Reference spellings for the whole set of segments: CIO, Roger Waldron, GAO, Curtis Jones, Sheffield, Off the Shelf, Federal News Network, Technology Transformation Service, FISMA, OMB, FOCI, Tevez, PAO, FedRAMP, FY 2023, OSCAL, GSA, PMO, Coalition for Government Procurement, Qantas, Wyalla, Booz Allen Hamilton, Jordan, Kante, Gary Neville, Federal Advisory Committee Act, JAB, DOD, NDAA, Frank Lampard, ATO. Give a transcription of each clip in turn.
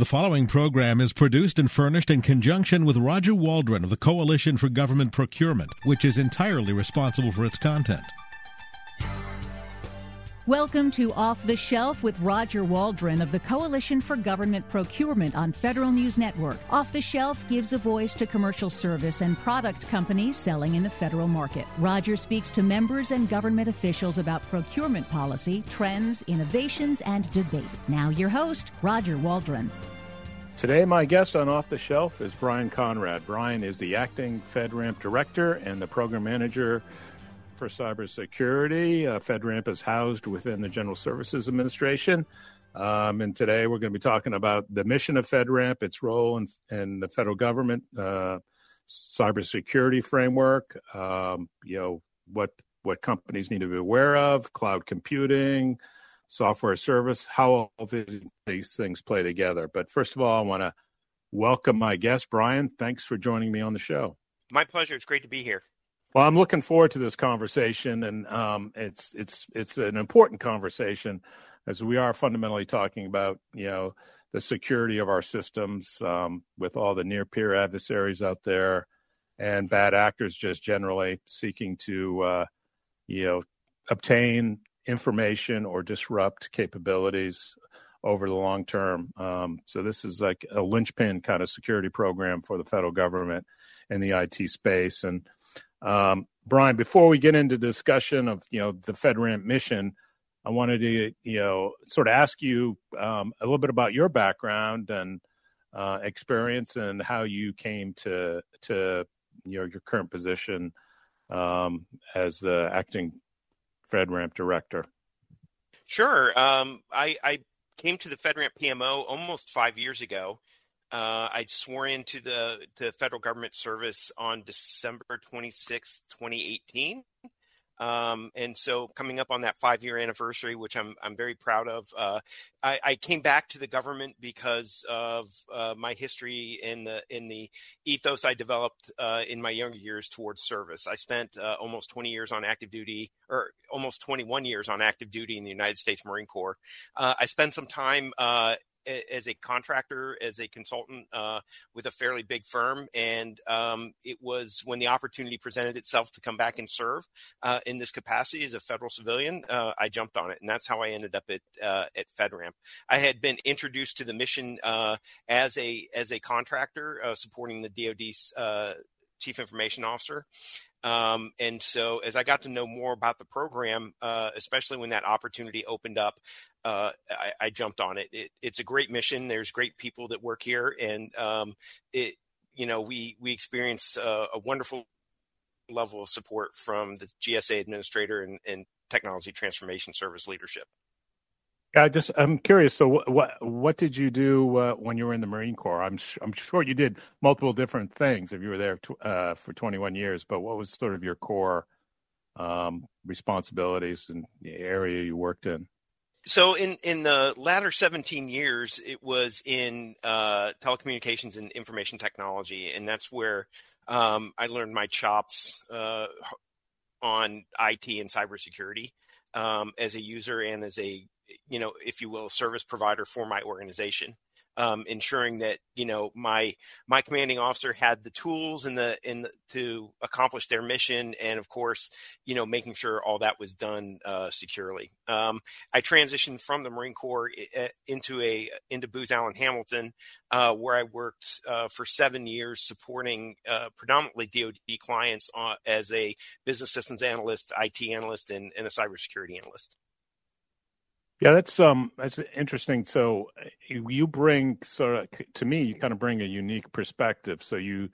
The following program is produced and furnished in conjunction with Roger Waldron of the Coalition for Government Procurement, which is entirely responsible for its content. Welcome to Off the Shelf with Roger Waldron of the Coalition for Government Procurement on Federal News Network. Off the Shelf gives a voice to commercial service and product companies selling in the federal market. Roger speaks to members and government officials about procurement policy, trends, innovations, and debates. Now your host, Roger Waldron. Today, my guest on Off the Shelf is Brian Conrad. Brian is the acting FedRAMP director and the program manager for cybersecurity. FedRAMP is housed within the General Services Administration. And today we're going to be talking about the mission of FedRAMP, its role in the federal government, cybersecurity framework, what companies need to be aware of, cloud computing, software service, how all these things play together. But first of all, I want to welcome my guest, Brian. Thanks for joining me on the show. My pleasure. It's great to be here. Well, I'm looking forward to this conversation, and it's an important conversation, as we are fundamentally talking about the security of our systems with all the near peer adversaries out there, and bad actors just generally seeking to obtain information or disrupt capabilities over the long term. So this is like a linchpin kind of security program for the federal government in the IT space. And Brian, before we get into discussion of, the FedRAMP mission, I wanted to, sort of ask you a little bit about your background and experience and how you came to your current position as the acting FedRAMP director. Sure. I came to the FedRAMP PMO almost 5 years ago. I'd swore into the federal government service on December 26, 2018. And so coming up on that 5-year anniversary, which I'm very proud of, I came back to the government because of my history in the ethos I developed in my younger years towards service. I spent almost 20 years on active duty, or almost 21 years on active duty in the United States Marine Corps. I spent some time as a contractor, as a consultant with a fairly big firm. And it was when the opportunity presented itself to come back and serve in this capacity as a federal civilian, I jumped on it. And that's how I ended up at FedRAMP. I had been introduced to the mission as a contractor supporting the DOD's Chief Information Officer. And so as I got to know more about the program, especially when that opportunity opened up, I jumped on it. It's a great mission. There's great people that work here. And we experience a wonderful level of support from the GSA administrator and Technology Transformation Service leadership. I'm curious. So what did you do when you were in the Marine Corps? I'm sure you did multiple different things if you were there for 21 years, but what was sort of your core responsibilities and the area you worked in? So in the latter 17 years, it was in telecommunications and information technology. And that's where I learned my chops on IT and cybersecurity as a user and as a if you will, a service provider for my organization, ensuring that, my commanding officer had the tools to accomplish their mission. And of course, making sure all that was done securely. I transitioned from the Marine Corps into Booz Allen Hamilton, where I worked for 7 years supporting predominantly DOD clients as a business systems analyst, IT analyst, and a cybersecurity analyst. Yeah, that's interesting. So you bring you kind of bring a unique perspective. So you've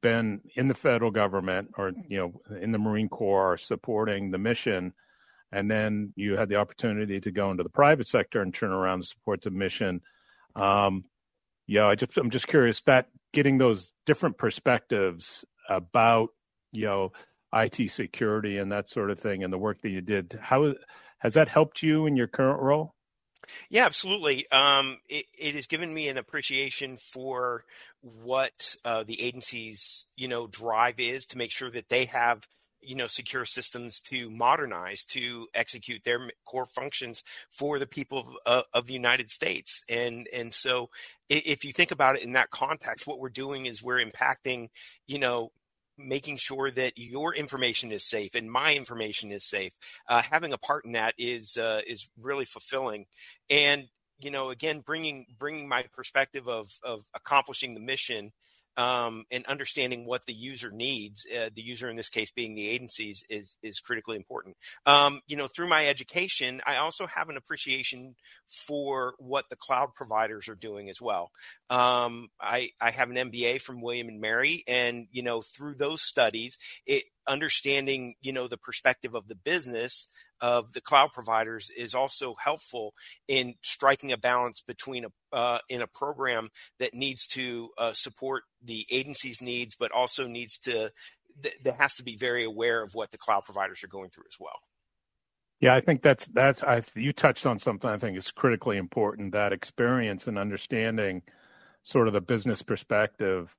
been in the federal government or, in the Marine Corps supporting the mission, and then you had the opportunity to go into the private sector and turn around to support the mission. I'm just curious that getting those different perspectives about, IT security and that sort of thing and the work that you did, how has that helped you in your current role? Yeah, absolutely. It has given me an appreciation for what the agency's, drive is to make sure that they have secure systems to modernize, to execute their core functions for the people of the United States. And so if you think about it in that context, what we're doing is we're impacting, making sure that your information is safe and my information is safe. Having a part in that is really fulfilling. And, again, bringing my perspective of accomplishing the mission, and understanding what the user needs, the user in this case being the agencies, is critically important. Through my education, I also have an appreciation for what the cloud providers are doing as well. I have an MBA from William & Mary, and, through those studies, understanding, the perspective of the business of the cloud providers is also helpful in striking a balance between in a program that needs to support the agency's needs, but also needs to, that has to be very aware of what the cloud providers are going through as well. Yeah, I think you touched on something I think is critically important, that experience and understanding sort of the business perspective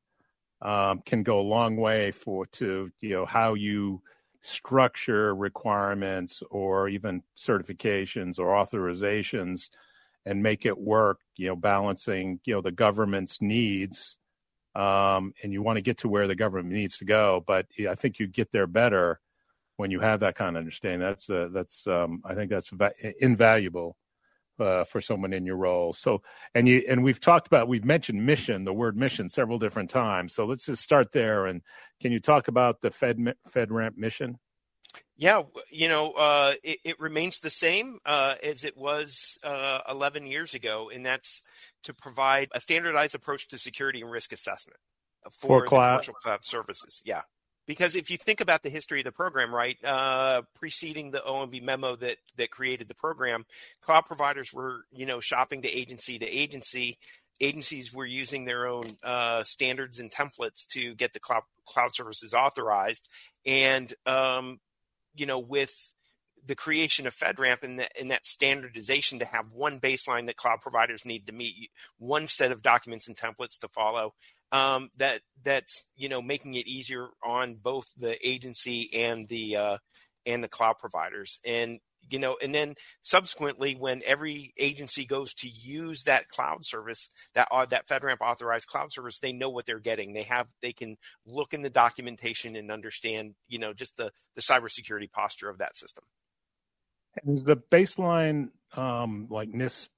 can go a long way to how you structure requirements or even certifications or authorizations and make it work, balancing, the government's needs. And you want to get to where the government needs to go, but I think you get there better when you have that kind of understanding. I think that's invaluable for someone in your role. So, and we've mentioned mission, the word mission, several different times. So let's just start there. And can you talk about the FedRAMP mission? Yeah, it remains the same as it was 11 years ago, and that's to provide a standardized approach to security and risk assessment for commercial cloud services. Yeah. Because if you think about the history of the program, right, preceding the OMB memo that created the program, cloud providers were, shopping to agency. Agencies were using their own standards and templates to get the cloud services authorized. And, with the creation of FedRAMP and that standardization, to have one baseline that cloud providers need to meet, one set of documents and templates to follow, that's making it easier on both the agency and the cloud providers. And, and then subsequently, when every agency goes to use that cloud service, that FedRAMP authorized cloud service, they know what they're getting. They can look in the documentation and understand, just the cybersecurity posture of that system. And the baseline, like NIST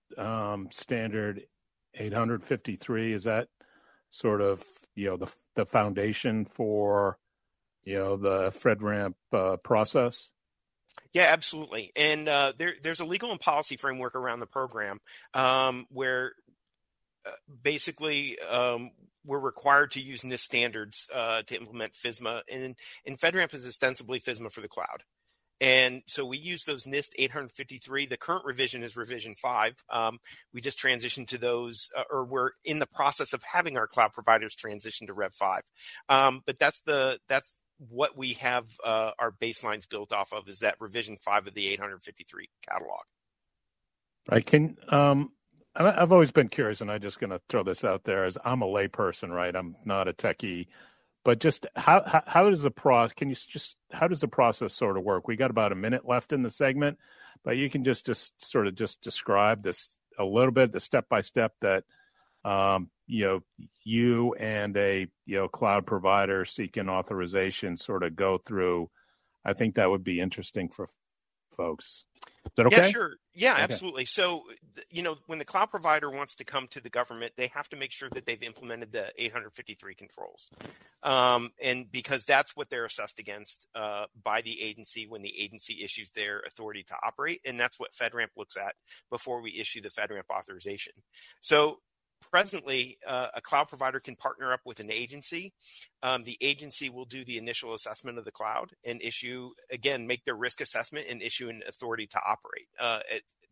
standard 853, is that sort of, the foundation for, the FedRAMP process? Yeah, absolutely. And there's a legal and policy framework around the program where basically we're required to use NIST standards to implement FISMA. And FedRAMP is ostensibly FISMA for the cloud. And so we use those NIST 853. The current revision is revision 5. We just transitioned to those, or we're in the process of having our cloud providers transition to Rev 5. But that's what we have our baselines built off of, is that revision 5 of the 853 catalog. Right. I've always been curious, and I'm just going to throw this out there, as I'm a layperson, right? I'm not a techie. But just how does the process? Can you just how does the process sort of work? We got about a minute left in the segment, but you can just describe this a little bit, the step by step that you and a cloud provider seeking authorization sort of go through. I think that would be interesting for folks. Is that okay? Yeah, sure. Yeah, okay. Absolutely. So, when the cloud provider wants to come to the government, they have to make sure that they've implemented the 853 controls. And because that's what they're assessed against by the agency when the agency issues their authority to operate. And that's what FedRAMP looks at before we issue the FedRAMP authorization. So presently, a cloud provider can partner up with an agency. The agency will do the initial assessment of the cloud and make their risk assessment and issue an authority to operate.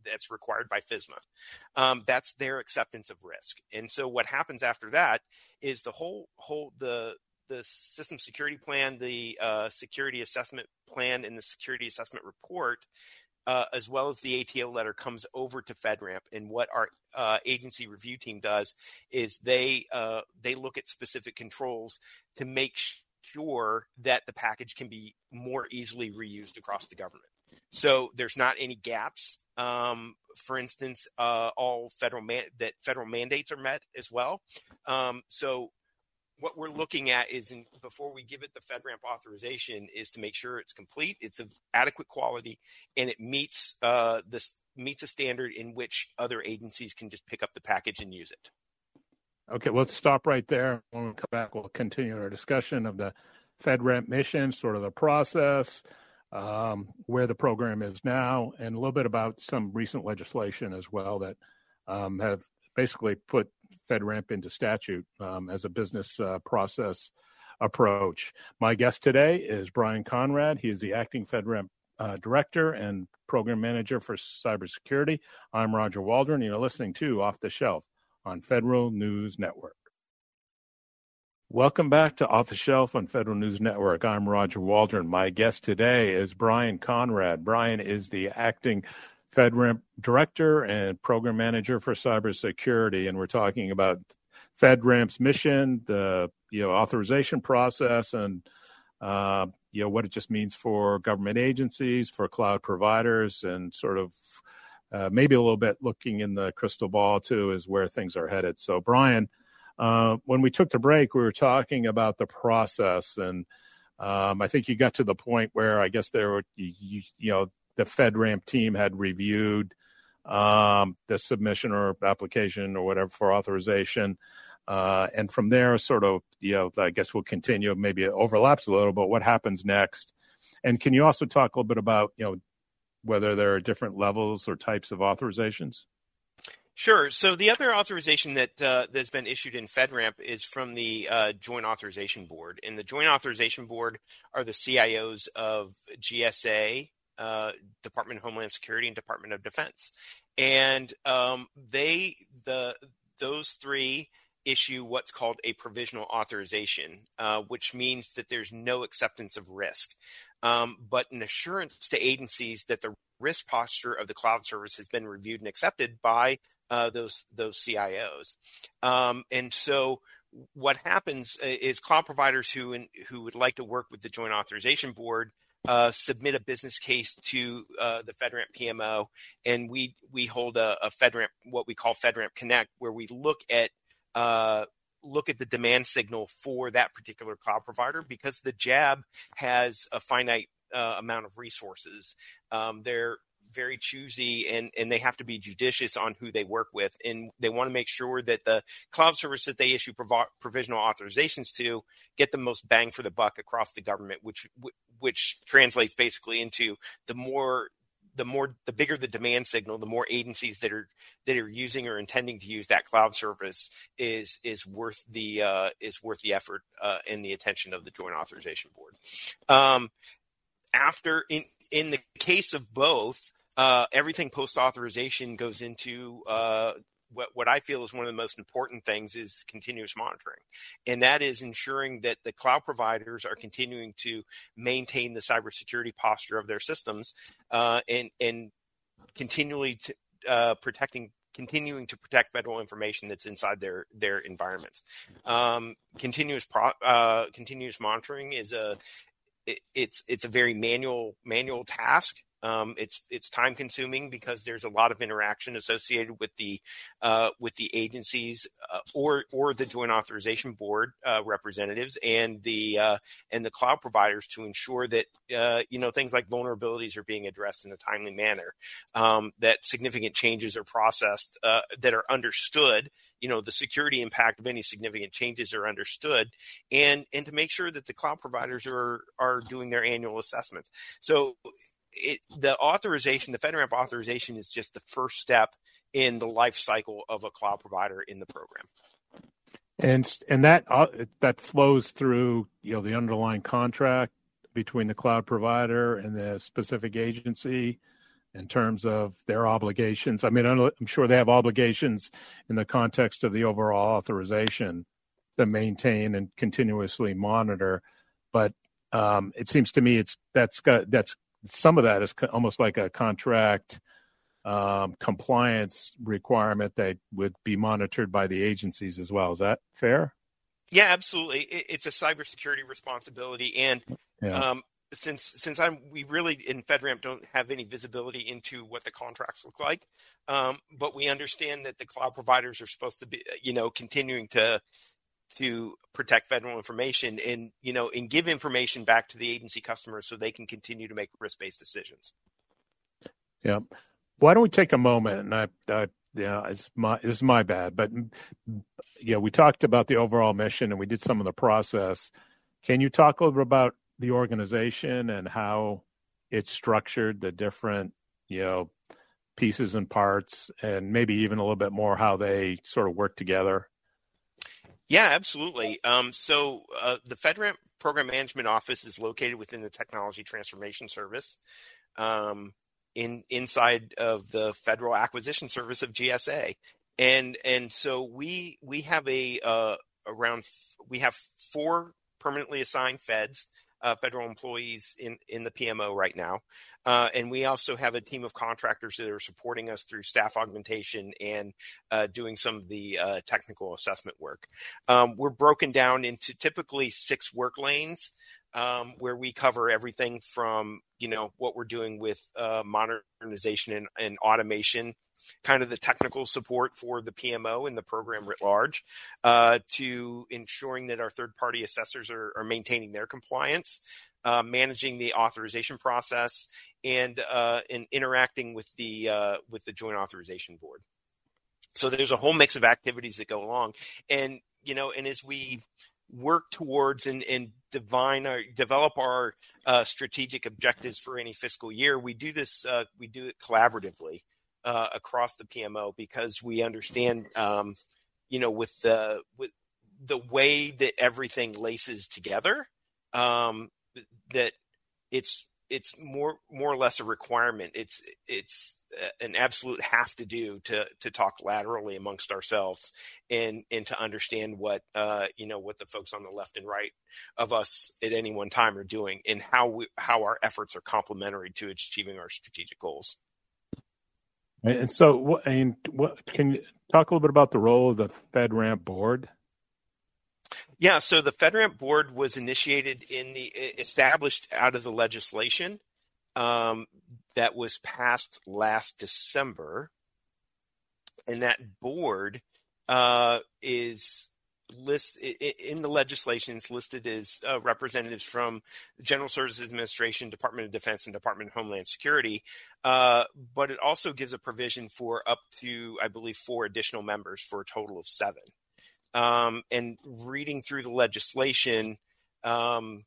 That's required by FISMA. That's their acceptance of risk. And so what happens after that is the whole system security plan, the security assessment plan, and the security assessment report, as well as the ATO letter, comes over to FedRAMP. And what our agency review team does is they look at specific controls to make secure that the package can be more easily reused across the government. So there's not any gaps. For instance, all federal mandates are met as well. So what we're looking at is, before we give it the FedRAMP authorization, is to make sure it's complete, it's of adequate quality, and it meets a standard in which other agencies can just pick up the package and use it. Okay, let's stop right there. When we come back, we'll continue our discussion of the FedRAMP mission, sort of the process, where the program is now, and a little bit about some recent legislation as well that have basically put FedRAMP into statute as a business process approach. My guest today is Brian Conrad. He is the acting FedRAMP director and program manager for cybersecurity. I'm Roger Waldron. You're listening to Off the Shelf on Federal News Network. Welcome back to Off the Shelf on Federal News Network. I'm Roger Waldron. My guest today is Brian Conrad. Brian is the acting FedRAMP director and program manager for cybersecurity, and we're talking about FedRAMP's mission, the authorization process, and what it just means for government agencies, for cloud providers, and sort of maybe a little bit looking in the crystal ball too is where things are headed. So, Brian, when we took the break, we were talking about the process, and I think you got to the point where I guess there were, the FedRAMP team had reviewed the submission or application or whatever for authorization, and from there, sort of, I guess we'll continue. Maybe it overlaps a little, but what happens next? And can you also talk a little bit about, whether there are different levels or types of authorizations? Sure. So the other authorization that's been issued in FedRAMP is from the Joint Authorization Board. And the Joint Authorization Board are the CIOs of GSA, Department of Homeland Security, and Department of Defense. And those three issue what's called a provisional authorization, which means that there's no acceptance of risk, but an assurance to agencies that the risk posture of the cloud service has been reviewed and accepted by those CIOs. And so what happens is cloud providers who would like to work with the Joint Authorization Board submit a business case to the FedRAMP PMO, and we hold a FedRAMP, what we call FedRAMP Connect, where we look at the demand signal for that particular cloud provider, because the JAB has a finite amount of resources. They're very choosy, and they have to be judicious on who they work with, and they want to make sure that the cloud service that they issue provisional authorizations to get the most bang for the buck across the government, which translates basically into the bigger the demand signal, the more agencies that are using or intending to use that cloud service is worth the effort and the attention of the Joint Authorization Board. After, in the case of both, everything post-authorization goes into what I feel is one of the most important things is continuous monitoring. And that is ensuring that the cloud providers are continuing to maintain the cybersecurity posture of their systems and continuing to protect federal information that's inside their environments. Continuous monitoring is a very manual task. It's time consuming because there's a lot of interaction associated with the agencies or the Joint Authorization Board representatives and the cloud providers to ensure that things like vulnerabilities are being addressed in a timely manner, that significant changes are processed, that are understood. The security impact of any significant changes are understood, and to make sure that the cloud providers are doing their annual assessments. So The FedRAMP authorization is just the first step in the life cycle of a cloud provider in the program, and that flows through the underlying contract between the cloud provider and the specific agency in terms of their obligations. I mean, I'm sure they have obligations in the context of the overall authorization to maintain and continuously monitor, but it seems to me some of that is almost like a contract compliance requirement that would be monitored by the agencies as well. Is that fair? Yeah, absolutely. It's a cybersecurity responsibility, and since we really in FedRAMP don't have any visibility into what the contracts look like, but we understand that the cloud providers are supposed to be, continuing to protect federal information and, and give information back to the agency customers so they can continue to make risk-based decisions. Yeah. Why don't we take a moment, and it's my bad, but we talked about the overall mission and we did some of the process. Can you talk a little bit about the organization and how it's structured, the different, pieces and parts, and maybe even a little bit more how they sort of work together? Yeah, absolutely. So the FedRAMP Program Management Office is located within the Technology Transformation Service, inside of the Federal Acquisition Service of GSA, and so we have we have four permanently assigned feds. Federal employees in the PMO right now. And we also have a team of contractors that are supporting us through staff augmentation and doing some of the technical assessment work. We're broken down into typically 6 work lanes where we cover everything from, what we're doing with modernization and automation, kind of the technical support for the PMO and the program writ large, to ensuring that our third-party assessors are maintaining their compliance, managing the authorization process, and interacting with the Joint Authorization Board. So there's a whole mix of activities that go along, and as we work towards and develop our strategic objectives for any fiscal year, we do this. We do it collaboratively. Across the PMO, because we understand, with the way that everything laces together, that it's more or less a requirement. It's an absolute have to do to talk laterally amongst ourselves and to understand what what the folks on the left and right of us at any one time are doing, and how our efforts are complementary to achieving our strategic goals. And so, can you talk a little bit about the role of the FedRAMP board? Yeah, so the FedRAMP board was established out of the legislation that was passed last December, and that board is listed in the legislation. It's listed as representatives from the General Services Administration, Department of Defense, and Department of Homeland Security. But it also gives a provision for up to, I believe, 4 additional members for a total of 7. And reading through the legislation, there's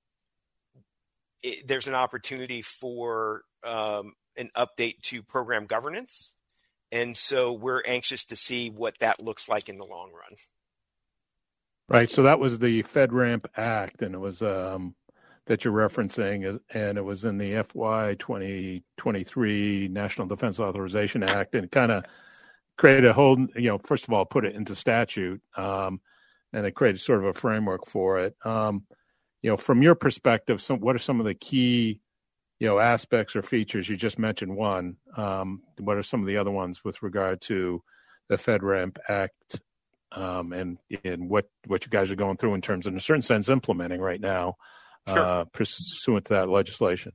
an opportunity for an update to program governance. And so we're anxious to see what that looks like in the long run. Right. So that was the FedRAMP Act, and it was that you're referencing, and it was in the FY 2023 National Defense Authorization Act, and kind of created a whole, first of all, put it into statute, and it created sort of a framework for it. From your perspective, what are some of the key, aspects or features? You just mentioned one. What are some of the other ones with regard to the FedRAMP Act? And what you guys are going through in terms of, in a certain sense, implementing right now, sure, pursuant to that legislation?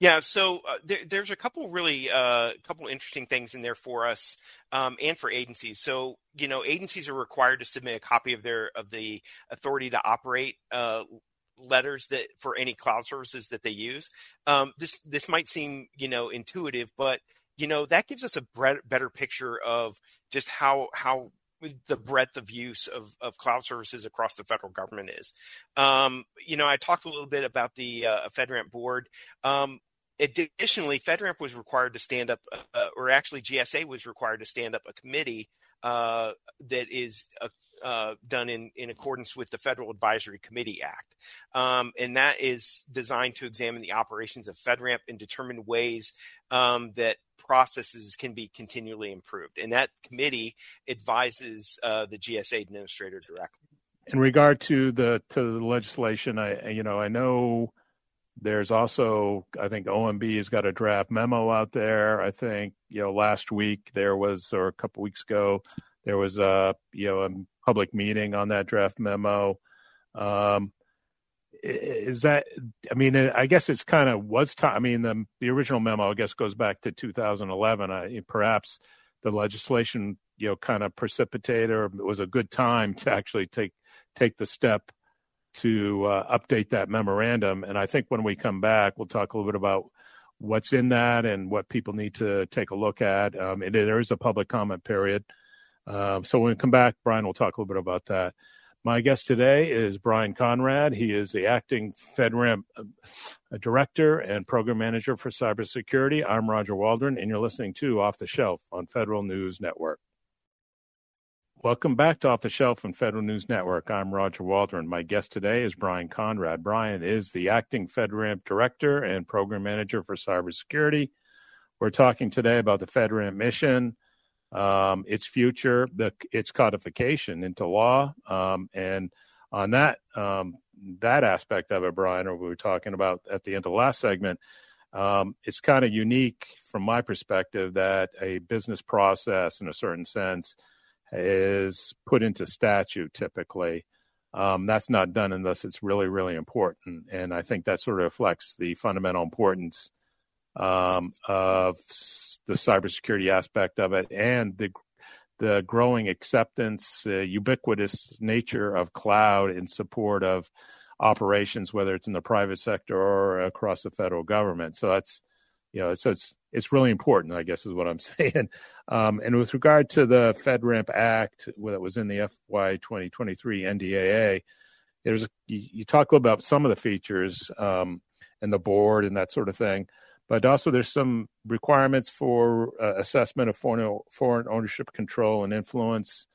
Yeah, so there's a couple really couple interesting things in there for us and for agencies. So, agencies are required to submit a copy of the authority to operate letters that for any cloud services that they use. This might seem, intuitive, but, that gives us a better picture of just how with the breadth of use of cloud services across the federal government is. I talked a little bit about the FedRAMP board. Additionally, FedRAMP was required to stand up, or actually GSA was required to stand up a committee that is done in accordance with the Federal Advisory Committee Act. And that is designed to examine the operations of FedRAMP and determine ways that processes can be continually improved. And that committee advises the GSA administrator directly. In regard to the legislation, I know there's also, I think OMB has got a draft memo out there. I think, last week or a couple weeks ago, there was a public meeting on that draft memo. Is that, I mean, I guess it's kind of was time. I mean, the original memo, I guess, goes back to 2011. Perhaps the legislation, kind of precipitated, or it was a good time to actually take the step to update that memorandum. And I think when we come back, we'll talk a little bit about what's in that and what people need to take a look at. And there is a public comment period. So when we come back, Brian will talk a little bit about that. My guest today is Brian Conrad. He is the acting FedRAMP director and program manager for cybersecurity. I'm Roger Waldron, and you're listening to Off the Shelf on Federal News Network. Welcome back to Off the Shelf on Federal News Network. I'm Roger Waldron. My guest today is Brian Conrad. Brian is the acting FedRAMP director and program manager for cybersecurity. We're talking today about the FedRAMP mission, its future, its codification into law. And on that aspect of it, Brian, or we were talking about at the end of the last segment, it's kind of unique from my perspective that a business process in a certain sense is put into statute typically. That's not done unless it's really, really important. And I think that sort of reflects the fundamental importance of the cybersecurity aspect of it and the growing acceptance, ubiquitous nature of cloud in support of operations, whether it's in the private sector or across the federal government. So that's, so it's really important, I guess, is what I'm saying. And with regard to the FedRAMP Act that was in the FY 2023 NDAA, you talk about some of the features and the board and that sort of thing. But also there's some requirements for assessment of foreign ownership control and influence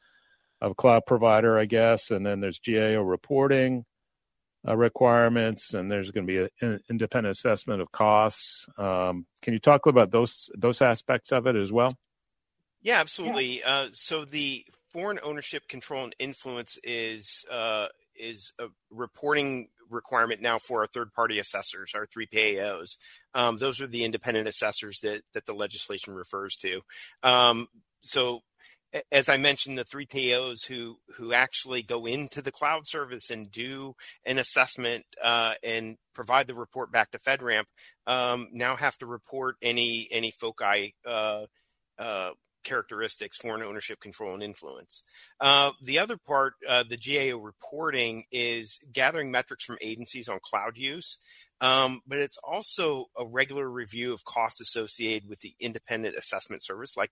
of a cloud provider, I guess. And then there's GAO reporting requirements, and there's going to be an independent assessment of costs. Can you talk about those aspects of it as well? Yeah, absolutely. Yeah. So the foreign ownership control and influence is a reporting requirement now for our third-party assessors, our 3 PAOs. Those are the independent assessors that the legislation refers to. So as I mentioned, the 3 PAOs who actually go into the cloud service and do an assessment and provide the report back to FedRAMP now have to report any FOCI characteristics, foreign ownership, control, and influence. The other part, the GAO reporting, is gathering metrics from agencies on cloud use, but it's also a regular review of costs associated with the independent assessment service, like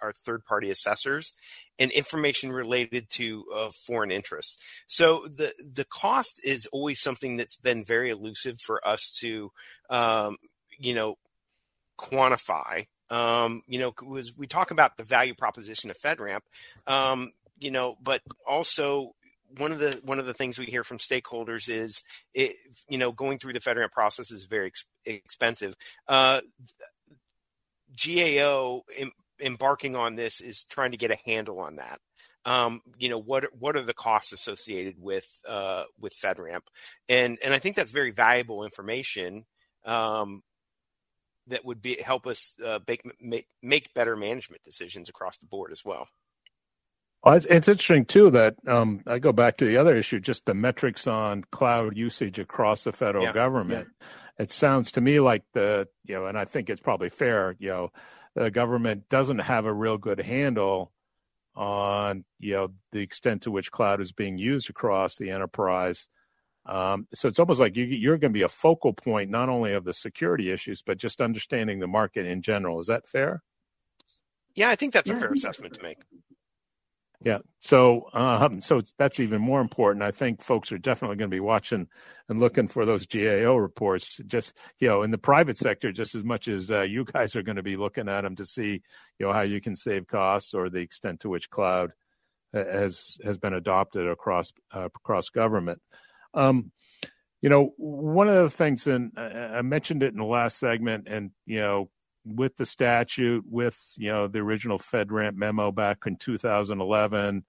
our third-party assessors, and information related to foreign interests. So the cost is always something that's been very elusive for us to, quantify. Because we talk about the value proposition of FedRAMP, but also one of the things we hear from stakeholders is going through the FedRAMP process is very expensive. GAO embarking on this is trying to get a handle on that. What are the costs associated with FedRAMP, and I think that's very valuable information. That would help us make better management decisions across the board as well. It's interesting too that I go back to the other issue, just the metrics on cloud usage across the federal government. Yeah. It sounds to me like and I think it's probably fair, the government doesn't have a real good handle on the extent to which cloud is being used across the enterprise. So it's almost like you're going to be a focal point, not only of the security issues, but just understanding the market in general. Is that fair? Yeah, I think that's a fair assessment to make. Yeah. So so that's even more important. I think folks are definitely going to be watching and looking for those GAO reports, just, in the private sector, just as much as you guys are going to be looking at them to see, how you can save costs or the extent to which cloud has been adopted across government. One of the things, and I mentioned it in the last segment, and, with the statute, with, the original FedRAMP memo back in 2011,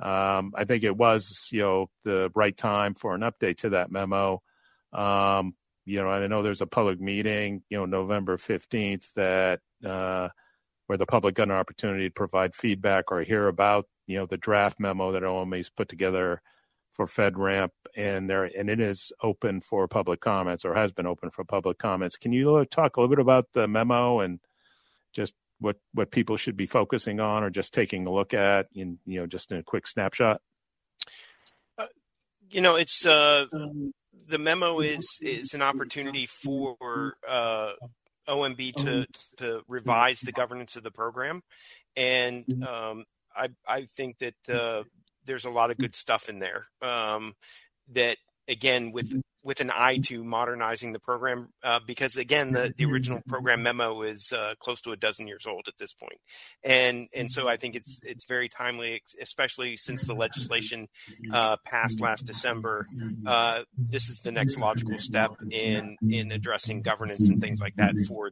I think it was, the right time for an update to that memo. And I know there's a public meeting, November 15th that, where the public got an opportunity to provide feedback or hear about, the draft memo that OMB's put together for FedRAMP, and it is open for public comments, or has been open for public comments. Can you talk a little bit about the memo and just what people should be focusing on or just taking a look at, in, you know, just in a quick snapshot? It's the memo is an opportunity for OMB to revise the governance of the program, and I think that there's a lot of good stuff in there. That again, with an eye to modernizing the program, because again, the original program memo is close to a dozen years old at this point. And so I think it's very timely, especially since the legislation passed last December. This is the next logical step in addressing governance and things like that for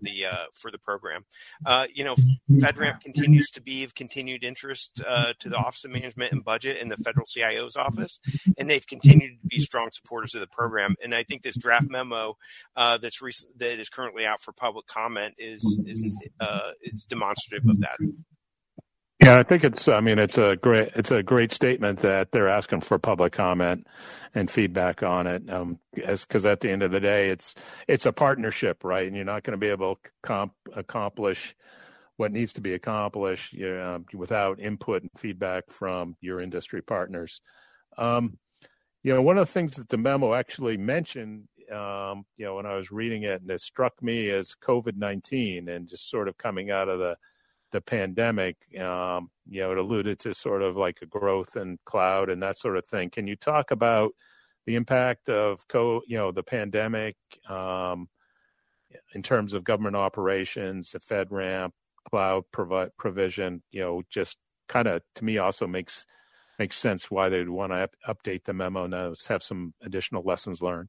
the program. FedRAMP continues to be of continued interest to the Office of Management and Budget and the Federal CIO's office, and they've continued to be strong supporters of the program. And I think this draft memo that is currently out for public comment is demonstrative of that. Yeah, I think it's a great statement that they're asking for public comment and feedback on it, because at the end of the day, it's a partnership, right? And you're not going to be able to accomplish what needs to be accomplished without input and feedback from your industry partners. One of the things that the memo actually mentioned, when I was reading it, and it struck me as COVID-19 and just sort of coming out of the pandemic, it alluded to sort of like a growth in cloud and that sort of thing. Can you talk about the impact of the pandemic in terms of government operations, the FedRAMP, cloud provision, just kind of, to me, also makes sense why they'd want to update the memo and have some additional lessons learned.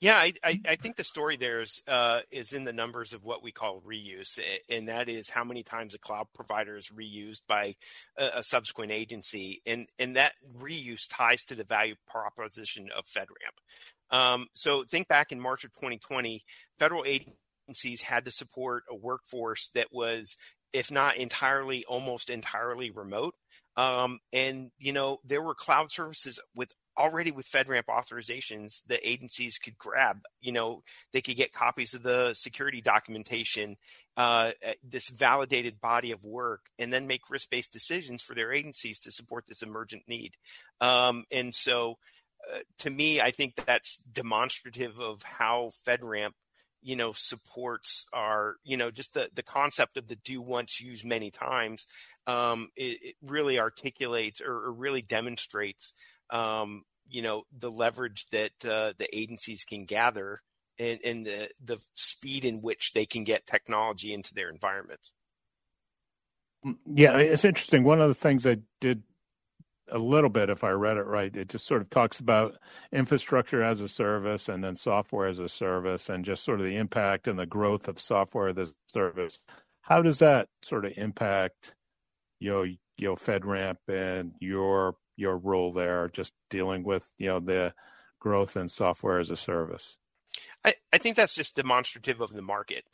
Yeah, I think the story there is in the numbers of what we call reuse, and that is how many times a cloud provider is reused by a subsequent agency, and that reuse ties to the value proposition of FedRAMP. So think back in March of 2020, federal agencies had to support a workforce that was, if not entirely, almost entirely remote. There were cloud services with FedRAMP authorizations that agencies could grab. They could get copies of the security documentation, this validated body of work, and then make risk-based decisions for their agencies to support this emergent need. To me, I think that's demonstrative of how FedRAMP supports our, just the concept of the do once, use many times. It really articulates or really demonstrates, the leverage that the agencies can gather and the speed in which they can get technology into their environments. Yeah, it's interesting. One of the things I did a little bit, if I read it right, it just sort of talks about infrastructure as a service and then software as a service and just sort of the impact and the growth of software as a service. How does that sort of impact, FedRAMP and your role there, just dealing with, the growth in software as a service? I think that's just demonstrative of the market.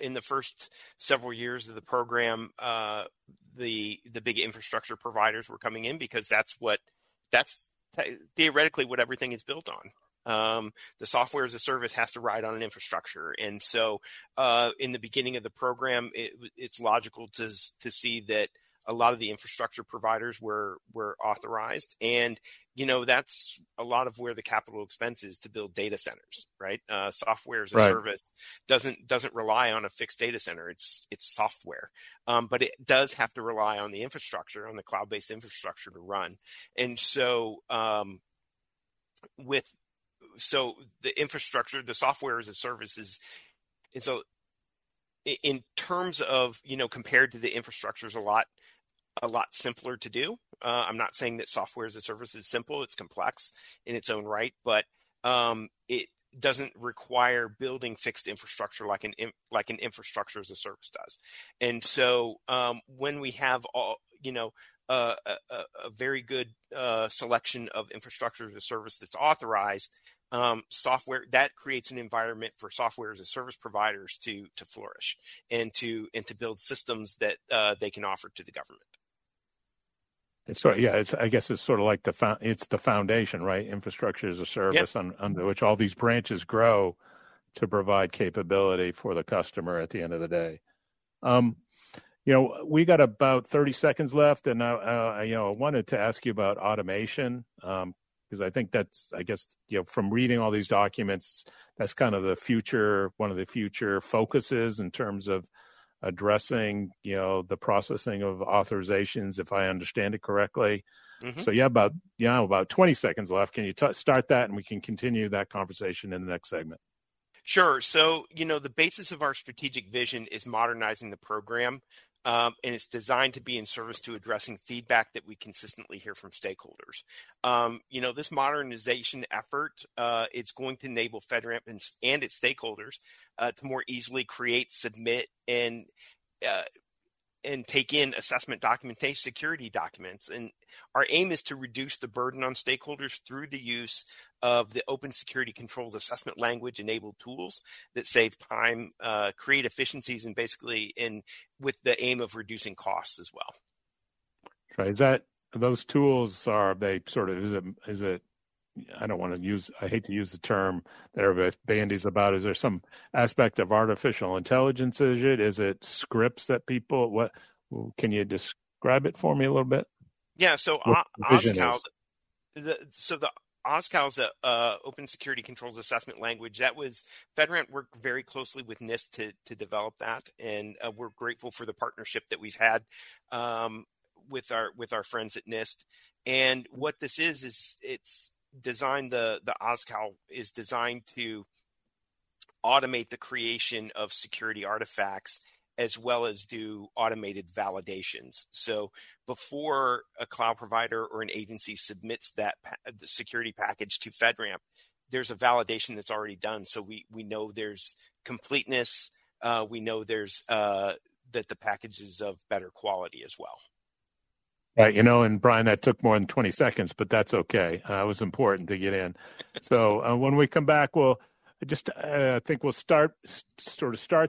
In the first several years of the program, the big infrastructure providers were coming in because that's theoretically what everything is built on. The software as a service has to ride on an infrastructure. And so in the beginning of the program, it's logical to see that a lot of the infrastructure providers were authorized. And, that's a lot of where the capital expense is to build data centers, right? Software as a service doesn't rely on a fixed data center. It's software. But it does have to rely on the infrastructure, on the cloud-based infrastructure to run. And so the infrastructure, the software as a service is in terms of, compared to the infrastructure is a lot simpler to do. I'm not saying that software as a service is simple. It's complex in its own right, but it doesn't require building fixed infrastructure like an infrastructure as a service does. And so when we have a very good selection of infrastructure as a service that's authorized, software that creates an environment for software as a service providers to flourish and to build systems that they can offer to the government. It's sort of, yeah, it's, I guess it's sort of like it's the foundation, right? Infrastructure as a service, yep, under which all these branches grow to provide capability for the customer at the end of the day. You know, we got about 30 seconds left, and I wanted to ask you about automation, because I think that's, I guess, you know, from reading all these documents, that's kind of the future, one of the future focuses in terms of addressing, you know, the processing of authorizations, if I understand it correctly. Mm-hmm. So yeah, about 20 seconds left. Can you start that, and we can continue that conversation in the next segment? Sure. So, you know, the basis of our strategic vision is modernizing the program, and it's designed to be in service to addressing feedback that we consistently hear from stakeholders. You know, this modernization effort, it's going to enable FedRAMP and its stakeholders to more easily create, submit, and take in assessment documentation, security documents. And our aim is to reduce the burden on stakeholders through the use of the open security controls assessment language enabled tools that save time, create efficiencies, and basically with the aim of reducing costs as well. Right. Those tools is it I hate to use the term that everybody bandies about. Is there some aspect of artificial intelligence? Is it scripts that people, can you describe it for me a little bit? Yeah. So OSCAL, the OSCAL's open security controls assessment language, that was FedRAMP worked very closely with NIST to develop that. And we're grateful for the partnership that we've had with our friends at NIST. And what this is it's, designed the OSCAL is designed to automate the creation of security artifacts as well as do automated validations. So before a cloud provider or an agency submits the security package to FedRAMP, there's a validation that's already done. So we know there's completeness. We know there's that the package is of better quality as well. Right. You know, and Brian, that took more than 20 seconds, but that's okay. It was important to get in. So when we come back, we'll just, I think we'll start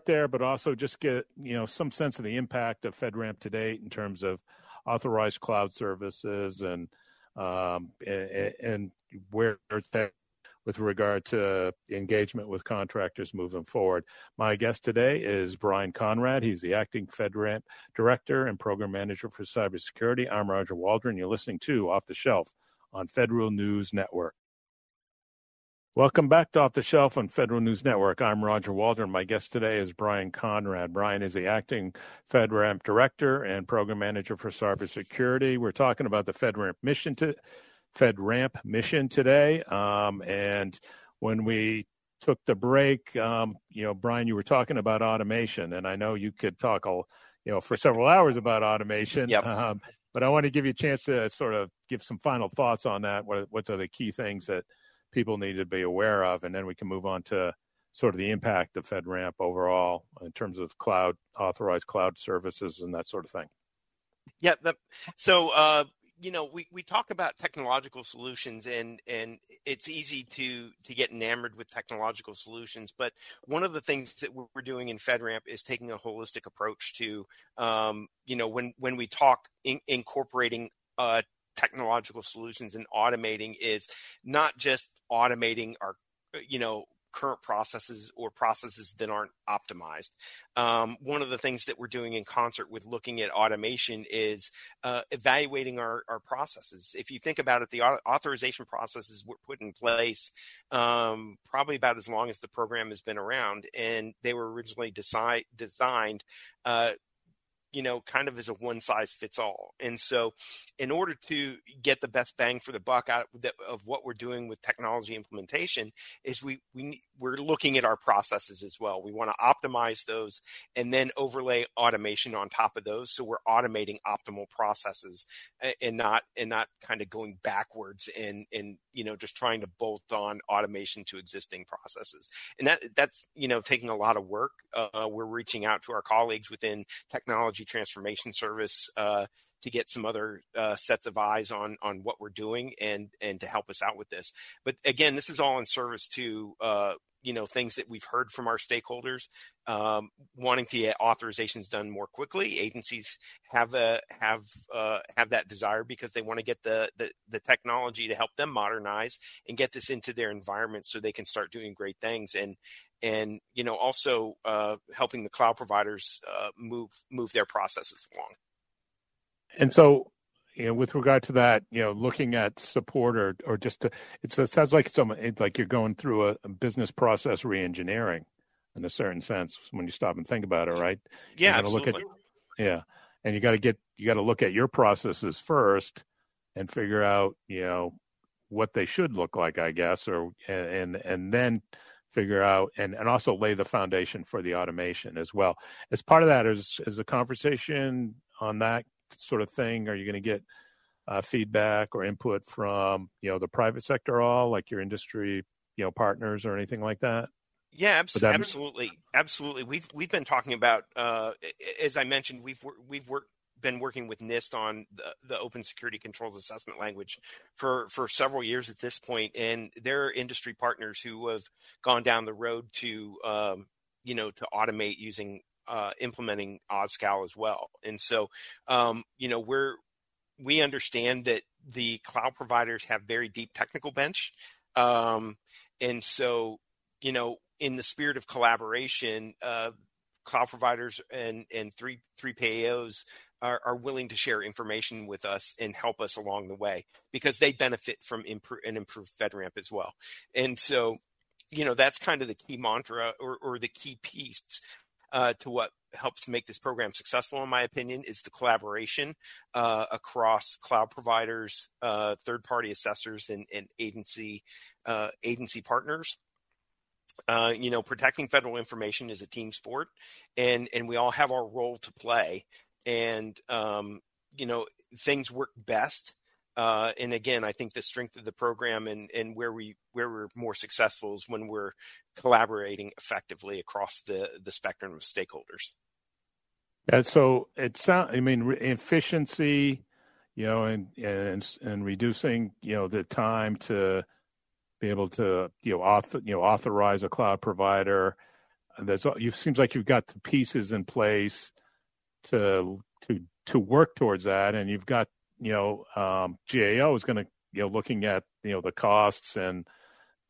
there, but also just get, you know, some sense of the impact of FedRAMP to date in terms of authorized cloud services and where it's at with regard to engagement with contractors moving forward. My guest today is Brian Conrad. He's the acting FedRAMP director and program manager for cybersecurity. I'm Roger Waldron. You're listening to Off the Shelf on Federal News Network. Welcome back to Off the Shelf on Federal News Network. I'm Roger Waldron. My guest today is Brian Conrad. Brian is the acting FedRAMP director and program manager for cybersecurity. We're talking about the FedRAMP mission today. And when we took the break, you know, Brian, you were talking about automation, and I know you could talk for several hours about automation. Yep. But I want to give you a chance to sort of give some final thoughts on that. What are the key things that people need to be aware of? And then we can move on to sort of the impact of FedRAMP overall in terms of cloud, authorized cloud services and that sort of thing. Yeah. You know, we talk about technological solutions, and it's easy to get enamored with technological solutions. But one of the things that we're doing in FedRAMP is taking a holistic approach to, you know, when we talk incorporating technological solutions and automating is not just automating our, you know, current processes or processes that aren't optimized. One of the things that we're doing in concert with looking at automation is evaluating our processes. If you think about it, the authorization processes were put in place probably about as long as the program has been around, and they were originally designed you know, kind of as a one size fits all. And so in order to get the best bang for the buck out of what we're doing with technology implementation is we're looking at our processes as well. We want to optimize those and then overlay automation on top of those. So we're automating optimal processes and not kind of going backwards and, you know, just trying to bolt on automation to existing processes. And that's, you know, taking a lot of work. We're reaching out to our colleagues within Technology Transformation Service to get some other sets of eyes on what we're doing and to help us out with this. But again, this is all in service to you know, things that we've heard from our stakeholders, wanting to get authorizations done more quickly. Agencies have that desire because they want to get the technology to help them modernize and get this into their environment so they can start doing great things. And you know, also helping the cloud providers move their processes along. And so, you know, with regard to that, you know, looking at support or just to, it sounds like you're going through a business process reengineering in a certain sense when you stop and think about it, right? Yeah, absolutely. And you got to look at your processes first and figure out, you know, what they should look like, I guess, and then figure out and also lay the foundation for the automation as well. As part of that, is a conversation on that sort of thing? Are you going to get feedback or input from, you know, the private sector, all like your industry, you know, partners or anything like that? Yeah, absolutely. We've been talking about, as I mentioned, we've been working with NIST on the open security controls assessment language for several years at this point. And there are industry partners who have gone down the road to, you know, to automate using implementing OSCAL as well. And so, you know, we understand that the cloud providers have very deep technical bench. And so, you know, in the spirit of collaboration, cloud providers and three PAOs are willing to share information with us and help us along the way because they benefit from an improved FedRAMP as well. And so, you know, that's kind of the key mantra or the key piece to what helps make this program successful, in my opinion, is the collaboration across cloud providers, third-party assessors, and agency partners. You know, protecting federal information is a team sport, and we all have our role to play. And, you know, things work best. And again, I think the strength of the program and where we're more successful is when we're collaborating effectively across the spectrum of stakeholders. And so it sounds, I mean, efficiency, you know, and reducing, you know, the time to be able to, you know, authorize a cloud provider. Seems like you've got the pieces in place to work towards that, and you've got, you know, GAO is going to, you know, looking at, you know, the costs and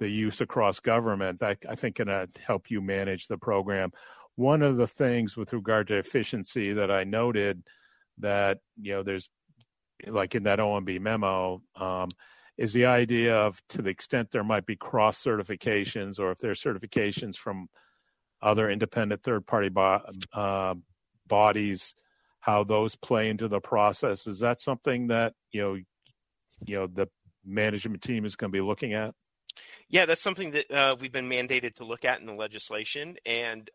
the use across government. I think going to help you manage the program. One of the things with regard to efficiency that I noted that, you know, there's like in that OMB memo is the idea of, to the extent there might be cross certifications or if there's certifications from other independent third party bodies, how those play into the process. Is that something that, you know, the management team is going to be looking at? Yeah, that's something that we've been mandated to look at in the legislation. And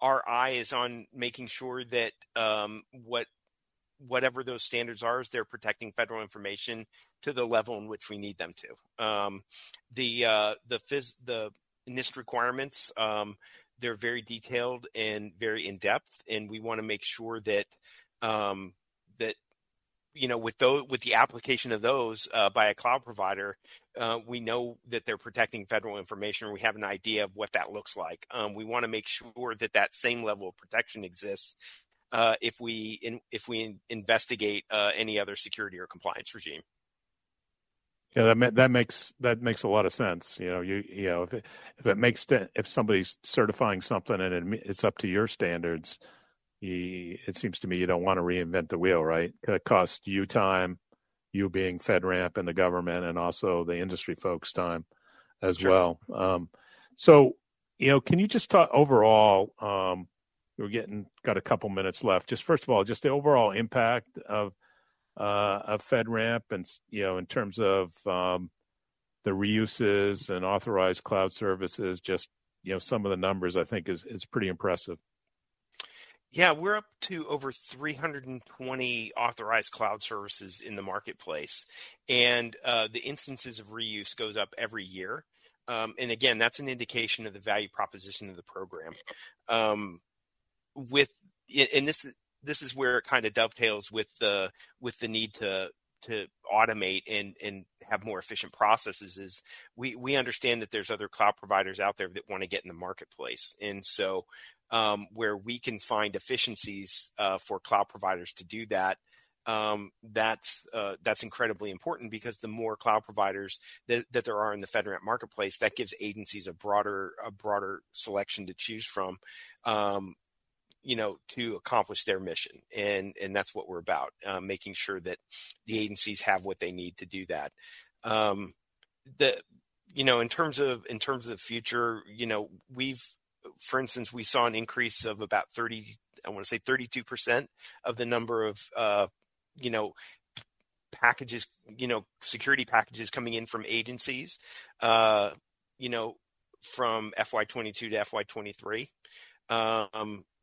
our eye is on making sure that whatever those standards are, is they're protecting federal information to the level in which we need them to. The NIST requirements, they're very detailed and very in-depth, and we want to make sure that that, you know, with the application of those by a cloud provider, we know that they're protecting federal information, or we have an idea of what that looks like. We want to make sure that same level of protection exists if we investigate any other security or compliance regime. Yeah, that makes a lot of sense. You know, you know if somebody's certifying something and it's up to your standards, it seems to me you don't want to reinvent the wheel, right? It costs you time, you being FedRAMP and the government, and also the industry folks' time as well. So, you know, can you just talk overall? We're got a couple minutes left. Just first of all, just the overall impact of FedRAMP, and, you know, in terms of the reuses and authorized cloud services, just, you know, some of the numbers I think is pretty impressive. Yeah, we're up to over 320 authorized cloud services in the marketplace, and the instances of reuse goes up every year. And again, that's an indication of the value proposition of the program. This is where it kind of dovetails with the need to automate and have more efficient processes is we understand that there's other cloud providers out there that want to get in the marketplace. And so where we can find efficiencies for cloud providers to do that, that's incredibly important, because the more cloud providers that there are in the FedRAMP marketplace, that gives agencies a broader selection to choose from, to accomplish their mission. And that's what we're about, making sure that the agencies have what they need to do that. In terms of the future, for instance, we saw an increase of about 32% of the number of, packages, security packages coming in from agencies, from FY 22 to FY 23.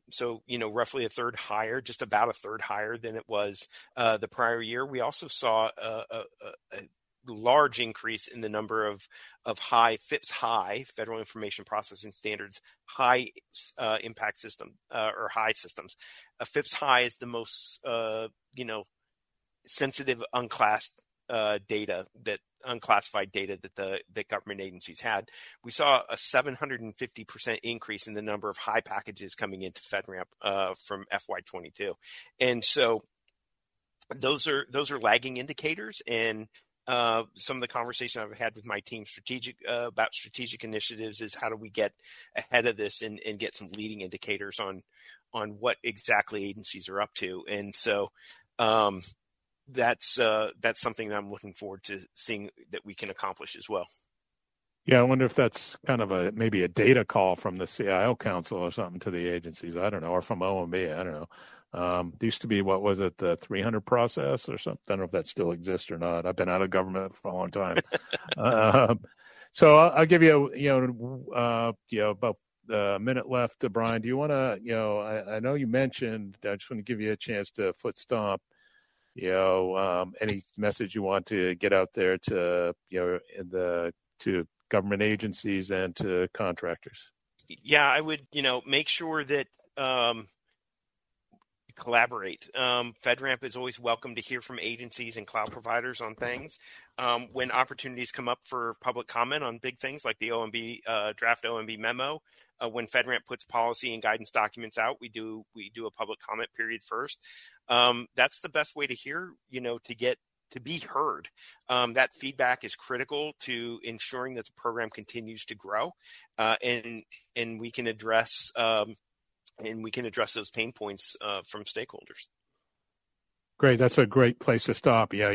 So, roughly about a third higher than it was the prior year. We also saw a large increase in the number of FIPS, Federal Information Processing Standards, impact system or high systems. FIPS high is the most, sensitive unclassified data that government agencies had. We saw a 750% increase in the number of high packages coming into FedRAMP from FY22. And so those are lagging indicators. And some of the conversation I've had with my team about strategic initiatives is, how do we get ahead of this and get some leading indicators on what exactly agencies are up to. And so that's something that I'm looking forward to seeing that we can accomplish as well. Yeah, I wonder if that's kind of maybe a data call from the CIO Council or something to the agencies. I don't know, or from OMB. I don't know. It used to be, what was it, the 300 process or something? I don't know if that still exists or not. I've been out of government for a long time. So I'll give you, about a minute left, Brian. Do you want to, I know you mentioned, I just want to give you a chance to foot stomp, any message you want to get out there to, to government agencies and to contractors. Yeah, I would, make sure that, collaborate. FedRAMP is always welcome to hear from agencies and cloud providers on things. When opportunities come up for public comment on big things like the OMB draft OMB memo, when FedRAMP puts policy and guidance documents out, we do a public comment period first. That's the best way to hear, to be heard. That feedback is critical to ensuring that the program continues to grow, and we can address those pain points from stakeholders. Great. That's a great place to stop. Yeah,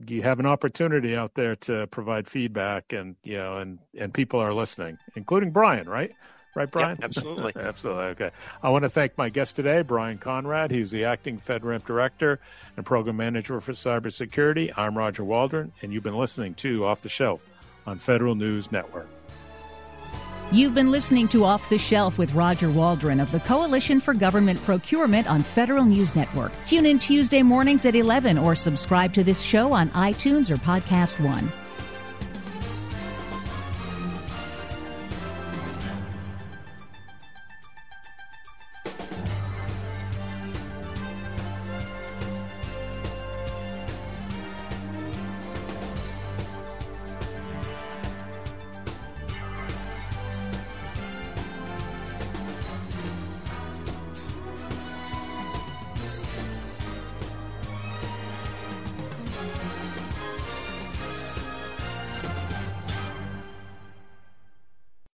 you have an opportunity out there to provide feedback, and and people are listening, including Brian, right? Right, Brian? Yeah, absolutely. Absolutely. Okay. I want to thank my guest today, Brian Conrad. He's the acting FedRAMP director and program manager for cybersecurity. I'm Roger Waldron, and you've been listening to Off the Shelf on Federal News Network. You've been listening to Off the Shelf with Roger Waldron of the Coalition for Government Procurement on Federal News Network. Tune in Tuesday mornings at 11 or subscribe to this show on iTunes or Podcast One.